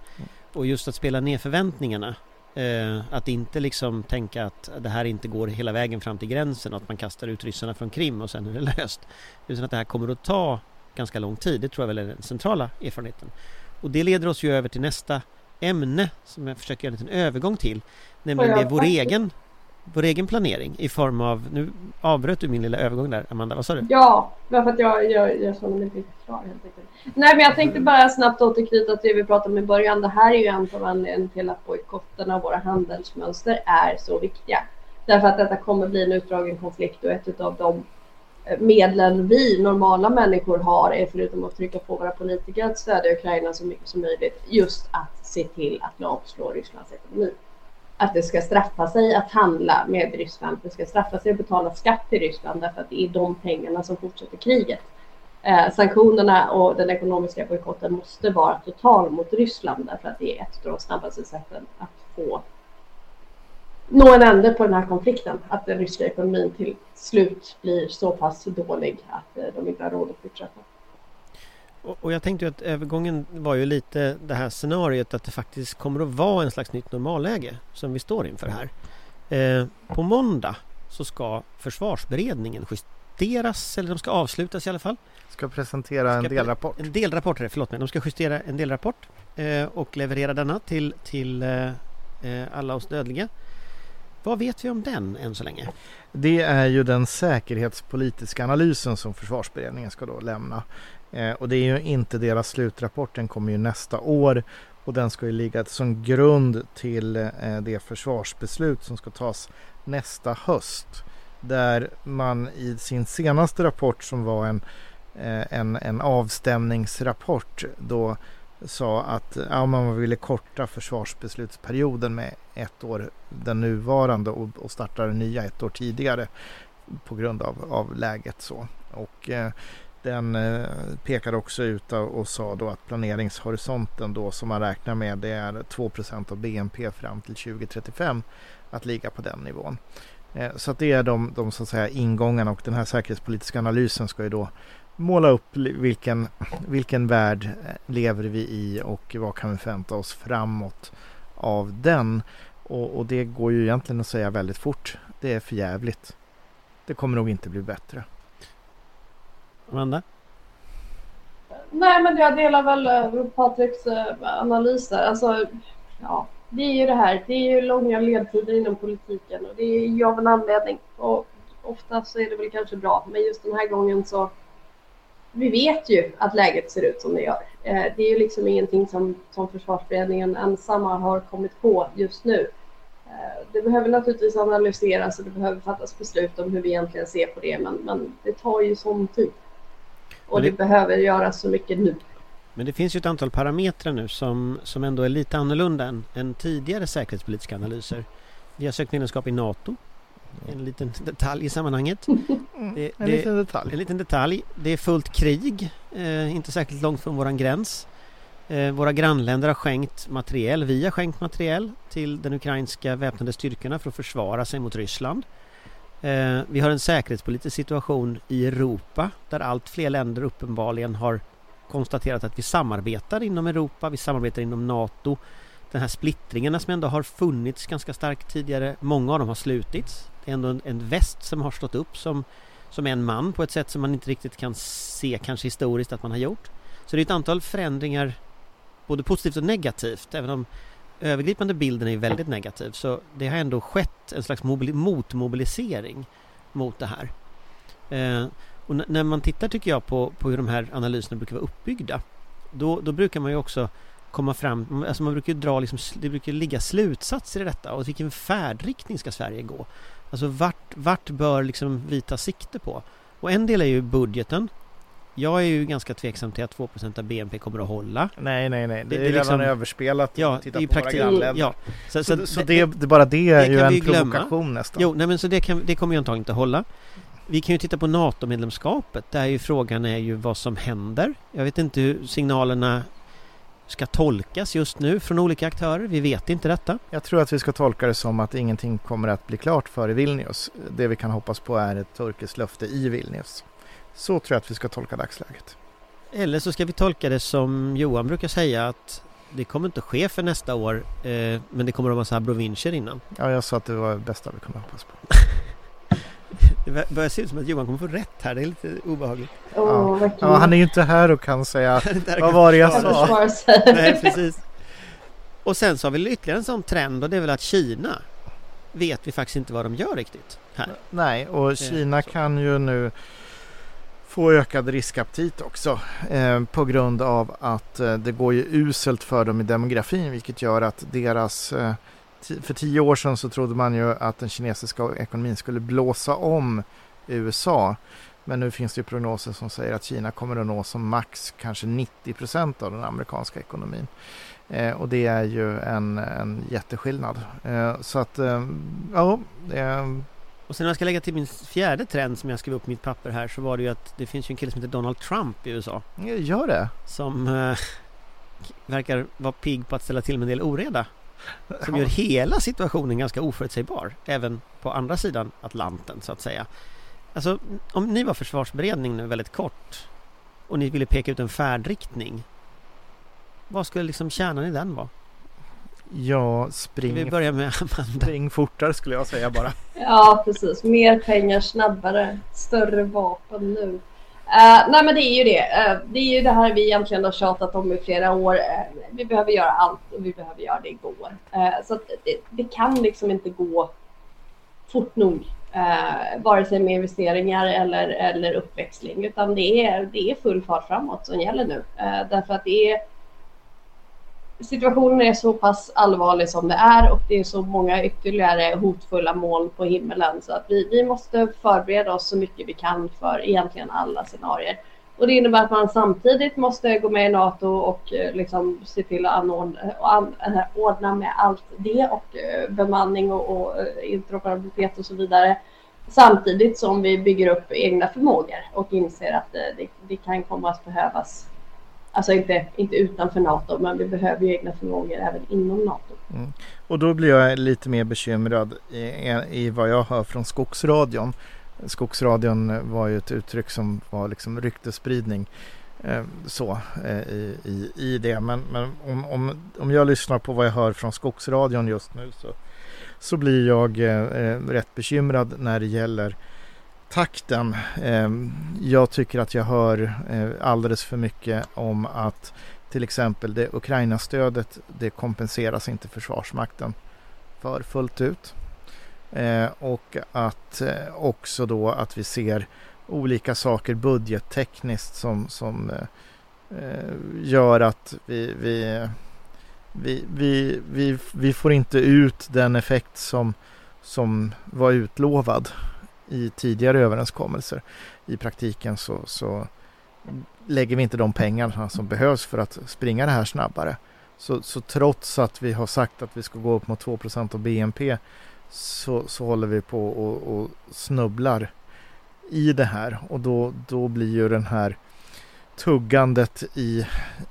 Och just att spela ner förväntningarna, eh, att inte liksom tänka att det här inte går hela vägen fram till gränsen och att man kastar ut ryssarna från Krim och sen är det löst. Utan att det här kommer att ta ganska lång tid, det tror jag väl är den centrala erfarenheten. Och det leder oss ju över till nästa ämne som jag försöker göra en liten övergång till, nämligen det vår egen vår egen planering i form av, nu avbröt du min lilla övergång där, Amanda, vad sa du? Ja, för att jag jag, jag såg mig lite klar helt enkelt. Nej, men jag tänkte bara snabbt återknyta till det vi pratade om i början. Det här är ju en av anledningarna till att bojkotterna av våra handelsmönster är så viktiga. Därför att detta kommer bli en utdragen konflikt och ett av de medlen vi normala människor har är, förutom att trycka på våra politiker att stödja Ukraina så mycket som möjligt, just att se till att lamslå Rysslands ekonomi. Att det ska straffa sig att handla med Ryssland, det ska straffa sig att betala skatt till Ryssland, därför att det är de pengarna som fortsätter kriget. Eh, sanktionerna och den ekonomiska bojkotten måste vara total mot Ryssland, därför att det är ett av de snabbaste sätten att få nå en ände på den här konflikten, att den ryska ekonomin till slut blir så pass dålig att de inte har råd att fortsätta. Och, och jag tänkte ju att övergången var ju lite det här scenariot att det faktiskt kommer att vara en slags nytt normalläge som vi står inför här. Eh, på måndag så ska Försvarsberedningen justeras, eller de ska avslutas i alla fall. Ska presentera ska en delrapport. En delrapport, förlåt mig. De ska justera en delrapport eh, och leverera denna till, till eh, alla oss dödliga. Vad vet vi om den än så länge? Det är ju den säkerhetspolitiska analysen som Försvarsberedningen ska då lämna. Eh, och det är ju inte deras slutrapport, den kommer ju nästa år. Och den ska ju ligga som grund till eh, det försvarsbeslut som ska tas nästa höst. Där man i sin senaste rapport, som var en, eh, en, en avstämningsrapport, då sa att ja, man ville korta försvarsbeslutsperioden med ett år, den nuvarande, och, och starta den nya ett år tidigare på grund av, av läget. Så. Och, eh, den eh, pekade också ut och sa då att planeringshorisonten då, som man räknar med, det är två procent av B N P fram till tjugo trettiofem, att ligga på den nivån. Eh, så att det är de, de så att säga, ingångarna, och den här säkerhetspolitiska analysen ska ju då måla upp vilken, vilken värld lever vi i och vad kan vi förvänta oss framåt av den. Och, och det går ju egentligen att säga väldigt fort. Det är för jävligt. Det kommer nog inte bli bättre. Amanda? Nej, men jag delar väl Patriks analyser. Alltså, ja, det är ju det här. Det är ju långa ledtider inom politiken, och det är ju av en anledning. Och ofta så är det väl kanske bra, men just den här gången så vi vet ju att läget ser ut som det gör. Det är ju liksom ingenting som, som Försvarsberedningen ensamma har kommit på just nu. Det behöver naturligtvis analyseras, och det behöver fattas beslut om hur vi egentligen ser på det. Men, men det tar ju sån tid. Och det, det behöver göras så mycket nu. Men det finns ju ett antal parametrar nu som, som ändå är lite annorlunda än, än tidigare säkerhetspolitiska analyser. Vi har sökt medlemskap i NATO. En liten detalj i sammanhanget. Det, en, det, liten detalj. en liten detalj. Det är fullt krig, eh, inte särskilt långt från våran gräns. Eh, våra grannländer har skänkt materiel, vi har skänkt materiel till den ukrainska väpnade styrkorna för att försvara sig mot Ryssland. Eh, vi har en säkerhetspolitisk situation i Europa där allt fler länder uppenbarligen har konstaterat att vi samarbetar inom Europa, vi samarbetar inom NATO. Den här splittringarna som ändå har funnits ganska starkt tidigare, många av dem har slutits. Det är ändå en, en väst som har stått upp som, som en man på ett sätt som man inte riktigt kan se kanske historiskt att man har gjort. Så det är ett antal förändringar, både positivt och negativt. Även om övergripande bilden är väldigt negativ, så det har ändå skett en slags mobili- motmobilisering mot det här. Eh, och n- när man tittar, tycker jag, på, på hur de här analyserna brukar vara uppbyggda, då, då brukar man ju också komma fram, alltså man brukar ju dra liksom, det brukar ligga slutsatser i detta, och vilken färdriktning ska Sverige gå? Alltså vart, vart bör liksom vi ta sikte på? Och en del är ju budgeten. Jag är ju ganska tveksam till att två procent av B N P kommer att hålla. Nej, nej, nej. Det, det är, är liksom redan överspelat. Ja, titta i på våra ja. Så, så, så, så det, det, bara det är det ju en provokation nästan. Jo, nej, men så det, kan, det kommer ju antagligen inte hålla. Vi kan ju titta på NATO-medlemskapet. Där är ju frågan är ju vad som händer. Jag vet inte hur signalerna ska tolkas just nu från olika aktörer. Vi vet inte detta. Jag tror att vi ska tolka det som att ingenting kommer att bli klart före Vilnius. Det vi kan hoppas på är ett turkiskt löfte i Vilnius. Så tror jag att vi ska tolka dagsläget. Eller så ska vi tolka det som Johan brukar säga, att det kommer inte ske för nästa år, eh, men det kommer att vara så här provinser innan. Ja, jag sa att det var det bästa vi kunde hoppas på. Det börjar se ut som att Johan kommer få rätt här. Det är lite obehagligt. Oh, ja. Ja, han är ju inte här och kan säga vad var det jag sa. Nej, precis. Och sen så har vi ytterligare en sån trend, och det är väl att Kina vet vi faktiskt inte vad de gör riktigt här. Nej, och Kina kan ju nu få ökad riskaptit också eh, på grund av att eh, det går ju uselt för dem i demografin, vilket gör att deras eh, t- för tio år sedan så trodde man ju att den kinesiska ekonomin skulle blåsa om U S A, men nu finns det ju prognoser som säger att Kina kommer att nå som max kanske nittio procent av den amerikanska ekonomin, eh, och det är ju en, en jätteskillnad eh, så att eh, ja det eh, och sen när jag ska lägga till min fjärde trend som jag skrev upp mitt papper här, så var det ju att det finns ju en kille som heter Donald Trump i U S A. Gör det? Som eh, verkar vara pigg på att ställa till med en del oreda. Som gör hela situationen ganska oförutsägbar. Även på andra sidan Atlanten, så att säga. Alltså, om ni var försvarsberedning nu väldigt kort och ni ville peka ut en färdriktning, vad skulle liksom kärnan i den vara? Ja, spring, vi börjar med Amanda. Spring fortare skulle jag säga bara. Ja, precis. Mer pengar, snabbare, större vapen nu. Uh, nej, men det är ju det. Uh, det är ju det här vi egentligen har tjatat om i flera år. Uh, vi behöver göra allt och vi behöver göra det igår. Uh, så att det, det kan liksom inte gå fort nog. Uh, vare sig med investeringar eller, eller uppväxling. Utan det är, det är full fart framåt som gäller nu. Uh, därför att det är... Situationen är så pass allvarlig som det är och det är så många ytterligare hotfulla moln på himmelen så att vi, vi måste förbereda oss så mycket vi kan för egentligen alla scenarier. Och det innebär att man samtidigt måste gå med i NATO och liksom se till att anordna, ordna med allt det och bemanning och, och interoperabilitet och så vidare. Samtidigt som vi bygger upp egna förmågor och inser att det, det kan komma att behövas. Alltså inte, inte utanför NATO, men vi behöver ju egna förmågor även inom NATO. Mm. Och då blir jag lite mer bekymrad i, i vad jag hör från Skogsradion. Skogsradion var ju ett uttryck som var liksom ryktespridning eh, så, eh, i, i, i det. Men, men om, om, om jag lyssnar på vad jag hör från Skogsradion just nu så, så blir jag eh, rätt bekymrad när det gäller takten. Jag tycker att jag hör alldeles för mycket om att till exempel det Ukraina-stödet, det kompenseras inte Försvarsmakten för fullt ut. Och att också då att vi ser olika saker budgettekniskt som, som gör att vi, vi, vi, vi, vi, vi får inte ut den effekt som, som var utlovad i tidigare överenskommelser. I praktiken så, så lägger vi inte de pengarna som behövs för att springa det här snabbare. Så, så trots att vi har sagt att vi ska gå upp mot två procent av B N P så, så håller vi på och, och snubblar i det här. Och då, då blir ju den här tuggandet i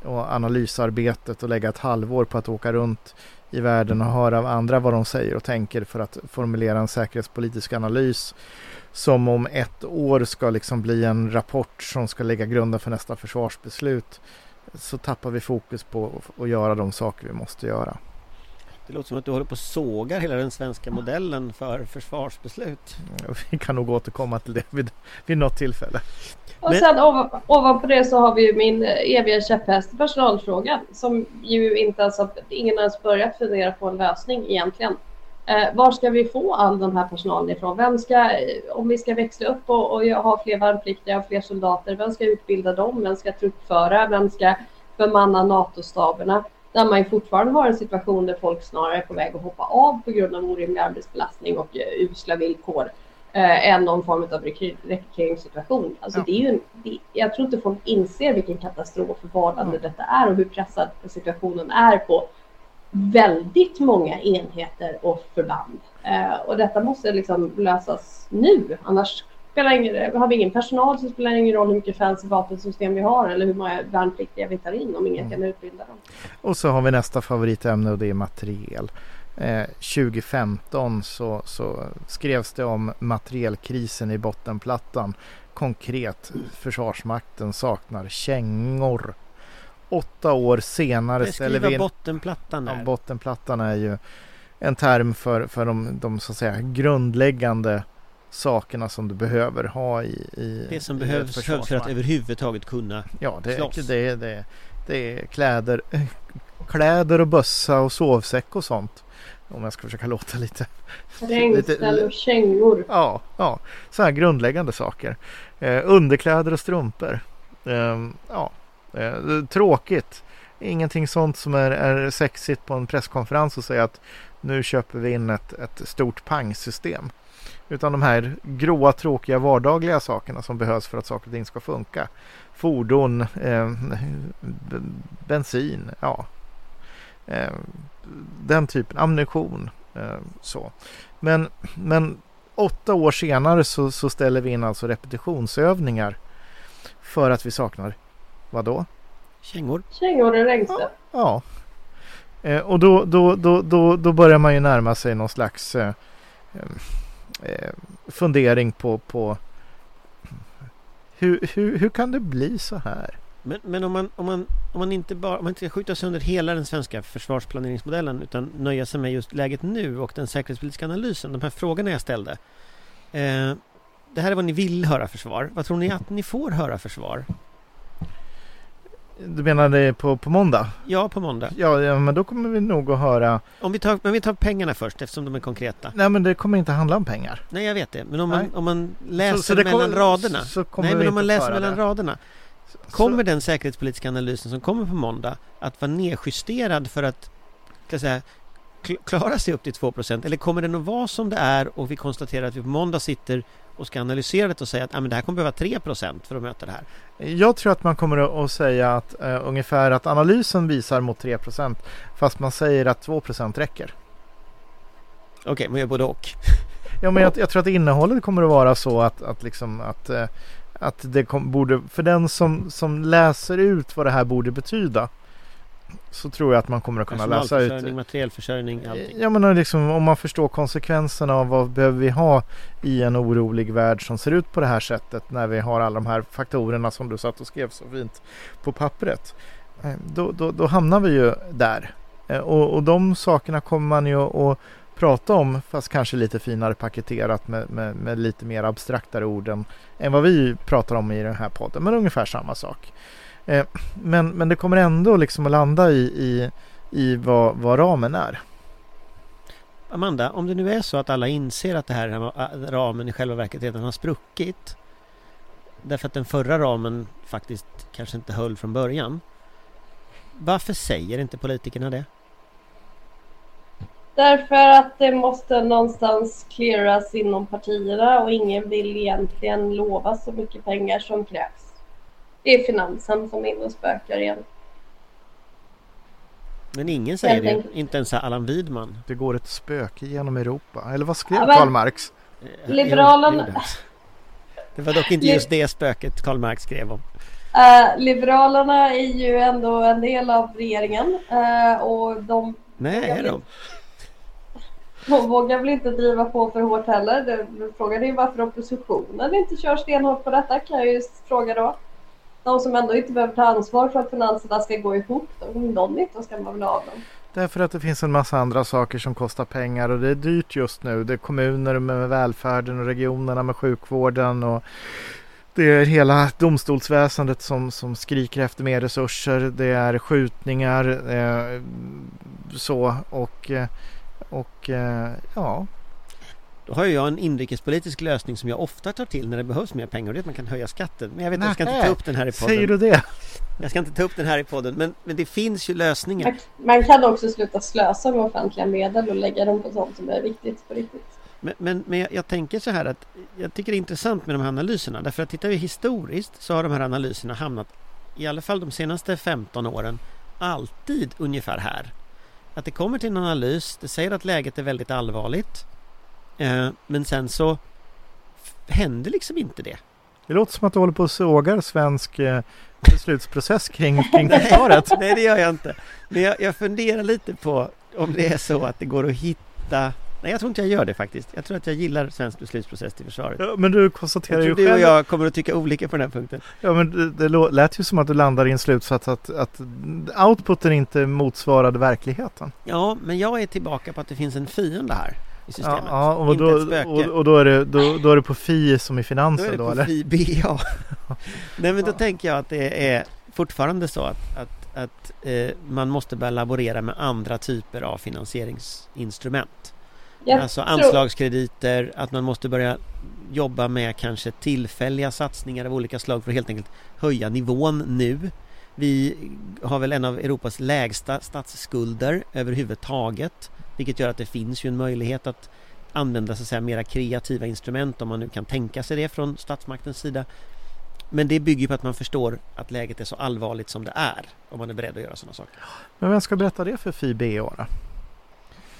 och analysarbetet och lägga ett halvår på att åka runt i världen och höra av andra vad de säger och tänker för att formulera en säkerhetspolitisk analys som om ett år ska liksom bli en rapport som ska lägga grunden för nästa försvarsbeslut, så tappar vi fokus på att göra de saker vi måste göra. Det låter som att du håller på och sågar hela den svenska modellen för försvarsbeslut. Vi kan nog återkomma till det vid, vid något tillfälle. Och sen ov- ovanpå det så har vi ju min eviga käpphäst, personalfrågan, som ju inte ens har, ingen ens börjat fundera på en lösning egentligen. Eh, var ska vi få all den här personalen ifrån? Vem ska, om vi ska växla upp och, och ha fler värnpliktiga och fler soldater, vem ska utbilda dem? Vem ska truppföra? Vem ska bemanna NATO-staberna? Där man ju fortfarande har en situation där folk snarare är på väg att hoppa av på grund av orimlig arbetsbelastning och usla villkor eh, än någon form av rekryteringssituation. Alltså ja. det är ju en, det, jag tror inte folk inser vilken katastrof för vardande mm. detta är och hur pressad situationen är på väldigt många enheter och förband. Eh, och detta måste liksom lösas nu, annars spelar ingen, har vi ingen personal så spelar det ingen roll hur mycket fancy vapensystem vi har eller hur många värnpliktiga vi tar in om ingen mm. kan utbilda dem. Och så har vi nästa favoritämne och det är materiel. Eh, tjugo femton så, så skrevs det om materielkrisen i bottenplattan. Konkret, Försvarsmakten saknar kängor. Åtta år senare ställer vi in... bottenplattan är. Ja, bottenplattan är ju en term för, för de, de så att säga grundläggande sakerna som du behöver ha i, i det som i behövs för att överhuvudtaget kunna ja, det, slåss. Det, det, det är kläder, kläder och bössa och sovsäck och sånt. Om jag ska försöka låta lite... Regnställ och kängor. Ja, ja, så här grundläggande saker. Eh, underkläder och strumpor. Eh, ja, eh, tråkigt. Ingenting sånt som är, är sexigt på en presskonferens och säga att nu köper vi in ett, ett stort pangsystem. Utan de här gråa, tråkiga, vardagliga sakerna som behövs för att saker och ting ska funka. Fordon, eh, b- bensin, ja. Eh, den typen, ammunition, eh, så. Men, men åtta år senare så, så ställer vi in alltså repetitionsövningar för att vi saknar, vadå? Kängor. Kängor och regnställ. Ja. ja. Eh, och då, då, då, då, då börjar man ju närma sig någon slags... Eh, eh, fundering på, på hur, hur, hur kan det bli så här? Men, men om man, om man om man inte bara om man inte ska skjuta sönder hela den svenska försvarsplaneringsmodellen utan nöja sig med just läget nu och den säkerhetspolitiska analysen, de här frågorna jag ställde. Eh, det här är vad ni vill höra försvar. Vad tror ni att ni får höra försvar? Du menar det på, på måndag? Ja, på måndag. Ja, ja, men då kommer vi nog att höra... Om vi tar, men vi tar pengarna först, eftersom de är konkreta. Nej, men det kommer inte handla om pengar. Nej, jag vet det. Men om man, om man läser så, så mellan kommer, raderna... Så kommer nej, men om man läser mellan det. raderna... Kommer så. Den säkerhetspolitiska analysen som kommer på måndag att vara nedjusterad för att ska säga, klara sig upp till två procent? Eller kommer den att vara som det är och vi konstaterar att vi på måndag sitter... och ska analysera det och säga att ah, men det här kommer behöva tre procent för att möta det här. Jag tror att man kommer att säga att eh, ungefär att analysen visar mot tre procent fast man säger att två procent räcker. Okej, okay, man gör både och. Ja, men jag, jag tror att innehållet kommer att vara så att, att, liksom, att, eh, att det kom, borde, för den som, som läser ut vad det här borde betyda så tror jag att man kommer att kunna läsa ut materialförsörjning, allting. Ja, men liksom, om man förstår konsekvenserna av vad behöver vi ha i en orolig värld som ser ut på det här sättet när vi har alla de här faktorerna som du satt och skrev så fint på pappret, då, då, då hamnar vi ju där. Och, och de sakerna kommer man ju att prata om fast kanske lite finare paketerat med, med, med lite mer abstraktare orden än vad vi pratar om i den här podden, men ungefär samma sak. Men, men det kommer ändå liksom att landa i, i, i vad, vad ramen är. Amanda, om det nu är så att alla inser att det här ramen i själva verket redan har spruckit därför att den förra ramen faktiskt kanske inte höll från början, varför säger inte politikerna det? Därför att det måste någonstans clearas inom partierna och ingen vill egentligen lova så mycket pengar som krävs. Det är finansen som in och spökar igen. Men ingen säger det, inte ens Allan Widman. Det går ett spöke genom Europa. Eller vad skrev ja, Karl Marx? Liberalerna... Jo, det var dock inte just det spöket Karl Marx skrev om. Uh, liberalerna är ju ändå en del av regeringen. Uh, och de... Nej, är de? De vågar väl inte driva på för hårt heller. Frågan är ju varför oppositionen inte kör stenhårt på detta, kan jag ju fråga då. De som ändå inte behöver ta ansvar för att finanserna ska gå ihop, om de inte ska man väl av dem. Därför att det finns en massa andra saker som kostar pengar och det är dyrt just nu. Det är kommuner med välfärden och regionerna med sjukvården och det är hela domstolsväsendet som, som skriker efter mer resurser. Det är skjutningar eh, så och, och eh, ja... Då har jag en inrikespolitisk lösning som jag ofta tar till när det behövs mer pengar, och det är att man kan höja skatten. Men jag vet att jag ska inte ta upp den här i podden. Säger du det? Jag ska inte ta upp den här i podden, men, men det finns ju lösningar. Man, man kan också sluta slösa med offentliga medel och lägga dem på sånt som är viktigt på riktigt. Men, men, men jag, jag tänker så här att jag tycker det är intressant med de här analyserna, därför att tittar vi historiskt så har de här analyserna hamnat, i alla fall de senaste femton åren, alltid ungefär här. Att det kommer till en analys, det säger att läget är väldigt allvarligt. Men sen så hände liksom inte det. Det låter som att du håller på och sågar svensk beslutsprocess kring, kring försvaret. Nej, nej, det gör jag inte. Men jag, jag funderar lite på om det är så att det går att hitta... Nej, jag tror inte jag gör det faktiskt. Jag tror att jag gillar svensk beslutsprocess till försvaret. Ja, men du konstaterar ju själv... Du och jag kommer att tycka olika på den här punkten. Ja, men det, det lät ju som att du landar i en slutsats att, att outputen inte motsvarade verkligheten. Ja, men jag är tillbaka på att det finns en fiende här. Ja, ja, och, då, och, och då, är det, då, då är det på F I som i finansen. Då är det då, på eller? F I B, ja. Nej, men då tänker jag att det är fortfarande så att, att, att eh, man måste börja laborera med andra typer av finansieringsinstrument. Jag alltså tror... anslagskrediter, att man måste börja jobba med kanske tillfälliga satsningar av olika slag för att helt enkelt höja nivån nu. Vi har väl en av Europas lägsta statsskulder överhuvudtaget. Vilket gör att det finns ju en möjlighet att använda så att säga mera kreativa instrument om man nu kan tänka sig det från statsmaktens sida. Men det bygger på att man förstår att läget är så allvarligt som det är om man är beredd att göra sådana saker. Men vem ska berätta det för F I B A?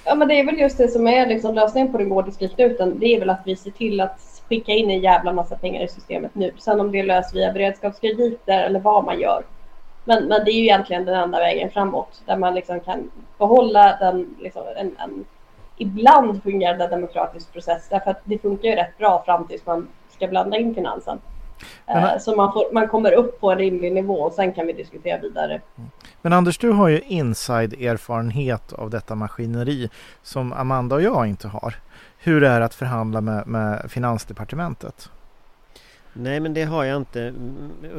Ja, men det är väl just det som är liksom lösningen på det gordiska utan. Det är väl att vi ser till att skicka in en jävla massa pengar i systemet nu. Sen om det löser via beredskapskrediter eller vad man gör. Men, men det är ju egentligen den enda vägen framåt där man liksom kan behålla den, liksom, en, en ibland fungerande demokratisk process. Därför att det funkar ju rätt bra fram tills man ska blanda in finansen. Men, så man, får, man kommer upp på en rimlig nivå och sen kan vi diskutera vidare. Men Anders, du har ju inside-erfarenhet av detta maskineri som Amanda och jag inte har. Hur det är att förhandla med, med Finansdepartementet? Nej, men det har jag inte.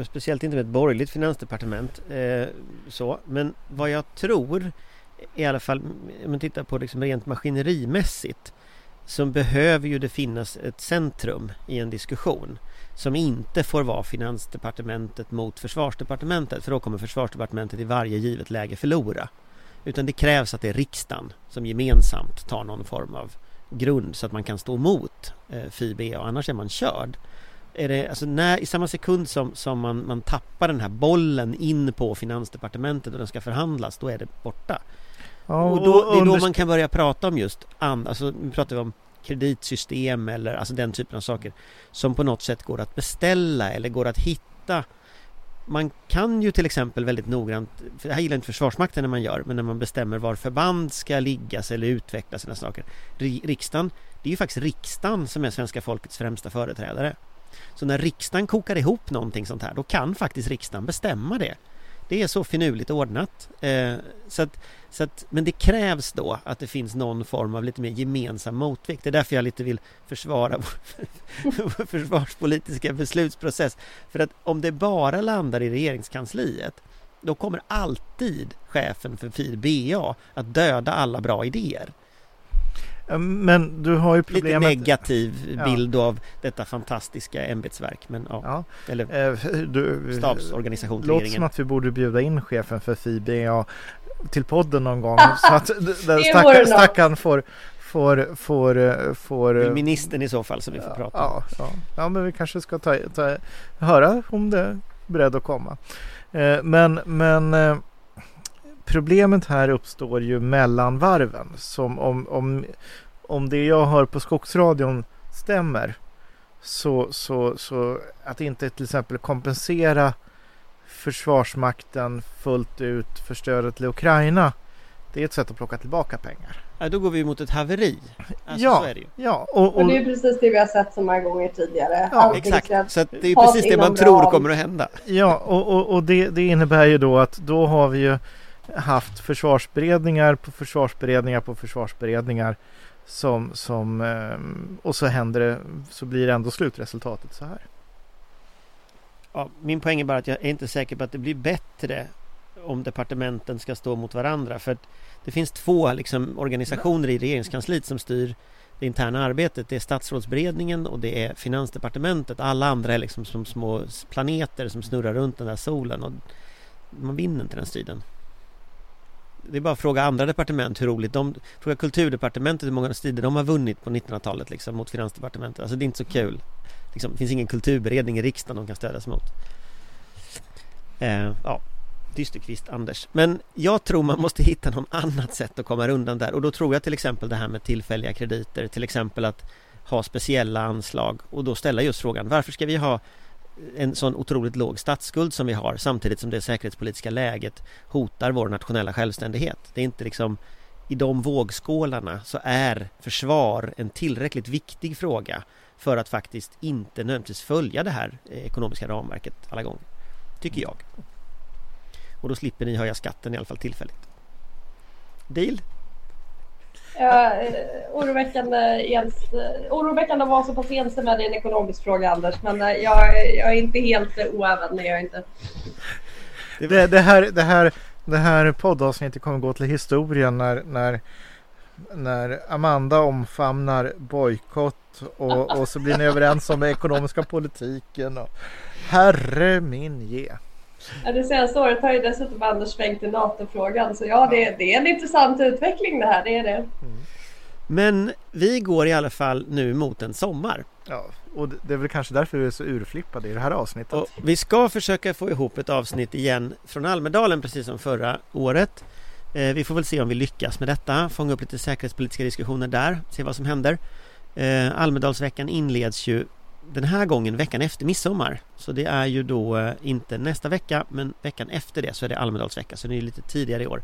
Speciellt inte med ett borgerligt finansdepartement. Eh, så. Men vad jag tror, i alla fall om man tittar på liksom rent maskinerimässigt, så behöver ju det finnas ett centrum i en diskussion som inte får vara Finansdepartementet mot Försvarsdepartementet, för då kommer Försvarsdepartementet i varje givet läge förlora. Utan det krävs att det är riksdagen som gemensamt tar någon form av grund så att man kan stå emot eh, F I B A, och annars är man körd. Är det, alltså när, i samma sekund som, som man, man tappar den här bollen in på Finansdepartementet och den ska förhandlas, då är det borta. Ja, och då, och det är under... då man kan börja prata om just, and, alltså nu pratar vi om kreditsystem eller alltså den typen av saker som på något sätt går att beställa eller går att hitta. Man kan ju till exempel väldigt noggrant, för det här gillar inte Försvarsmakten när man gör, men när man bestämmer var förband ska liggas eller utvecklas sina saker. Riksdagen, det är ju faktiskt riksdagen som är svenska folkets främsta företrädare. Så när riksdagen kokar ihop någonting sånt här, då kan faktiskt riksdagen bestämma det. Det är så finurligt ordnat. Eh, så att, så att, men det krävs då att det finns någon form av lite mer gemensam motvikt. Det är därför jag lite vill försvara vår försvarspolitiska beslutsprocess. För att om det bara landar i regeringskansliet, då kommer alltid chefen för F I B A att döda alla bra idéer. Men du har ju problemet... Lite negativ bild, ja, av detta fantastiska ämbetsverk, men ja, ja. Eller eh, du, stabsorganisation. Låt som att vi borde bjuda in chefen för F I B A till podden någon gång så att stackaren stackarn får, får, får, får... Det är ministern i så fall som vi får, ja, prata om. Ja, ja. Ja, men vi kanske ska ta, ta, höra om det är beredd att komma. Eh, men... men eh, Problemet här uppstår ju mellan varven. Som om, om, om det jag hör på Skogsradion stämmer, så, så, så att inte till exempel kompensera Försvarsmakten fullt ut för stödet till Ukraina, det är ett sätt att plocka tillbaka pengar. Ja, då går vi mot ett haveri. Alltså, ja, så är det ju. Ja, och, och... det är precis det vi har sett så många gånger tidigare. Ja, exakt. Så att det är precis det man tror kommer att hända. Ja, och, och, och det, det innebär ju då att då har vi ju haft försvarsberedningar på försvarsberedningar på försvarsberedningar som, som och så händer det, så blir ändå slutresultatet så här. Ja, min poäng är bara att jag är inte säker på att det blir bättre om departementen ska stå mot varandra, för att det finns två liksom organisationer i regeringskansliet som styr det interna arbetet. Det är statsrådsberedningen och det är Finansdepartementet. Alla andra är liksom som små planeter som snurrar runt den där solen, och man vinner inte den striden. Det är bara att fråga andra departement hur roligt de... Fråga kulturdepartementet hur många strider de har vunnit på nittonhundratalet liksom, mot Finansdepartementet. Alltså det är inte så kul. Liksom, det finns ingen kulturberedning i riksdagen de kan stödjas mot. Eh, ja, dysterkvist Anders. Men jag tror man måste hitta någon annat sätt att komma undan där. Och då tror jag till exempel det här med tillfälliga krediter. Till exempel att ha speciella anslag. Och då ställa just frågan, varför ska vi ha en sån otroligt låg statsskuld som vi har samtidigt som det säkerhetspolitiska läget hotar vår nationella självständighet? Det är inte liksom, i de vågskålarna så är försvar en tillräckligt viktig fråga för att faktiskt inte nödvändigtvis följa det här ekonomiska ramverket alla gånger, tycker jag. Och då slipper ni höja skatten i alla fall tillfälligt. Deal? Ja, oroväckande, oroväckande var så pass ensamma med en ekonomisk fråga, Anders, men jag, jag är inte helt oäven, nej jag är inte. Det, det, här, det, här, det här poddavsnittet kommer gå till historien när, när, när Amanda omfamnar bojkott och, och så blir ni överens om den ekonomiska politiken. Och, herre min ge. Ja, det senaste året har ju dessutom Anders svängt i NATO-frågan. Så ja, det, det är en intressant utveckling det här, det är det. Mm. Men vi går i alla fall nu mot en sommar. Ja, och det är väl kanske därför vi är så urflippade i det här avsnittet. Och vi ska försöka få ihop ett avsnitt igen från Almedalen, precis som förra året. Eh, vi får väl se om vi lyckas med detta. Fånga upp lite säkerhetspolitiska diskussioner där, se vad som händer. Eh, Almedalsveckan inleds ju den här gången veckan efter midsommar, så det är ju då inte nästa vecka men veckan efter det, så är det Almedalsveckan, så det är lite tidigare i år.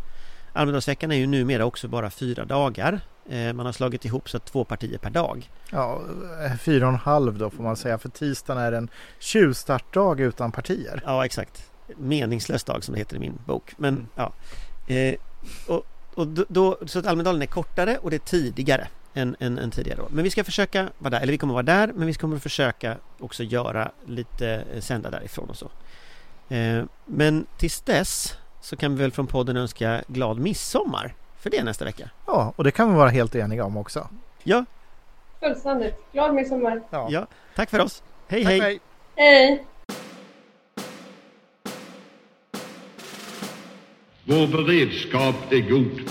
Almedalsveckan är ju numera också bara fyra dagar. Man har slagit ihop så att två partier per dag. Ja, fyra och en halv då får man säga. För tisdagen är en tjuvstartdag utan partier. Ja, exakt. Meningslös dag som det heter i min bok. Men mm. ja. Eh, och, och då, så att Almedalen är kortare och det är tidigare än, än, än tidigare. Då. Men vi ska försöka vara där. Eller vi kommer vara där, men vi kommer försöka också göra lite sända därifrån och så. Eh, men tills dess så kan vi väl från podden önska glad midsommar. För det är nästa vecka. Ja, och det kan vi vara helt eniga om också. Ja. Fullständigt. Glad midsommar. Ja. ja. Tack för oss. Hej, Tack hej. Hej. Hej. Vår beredskap är god.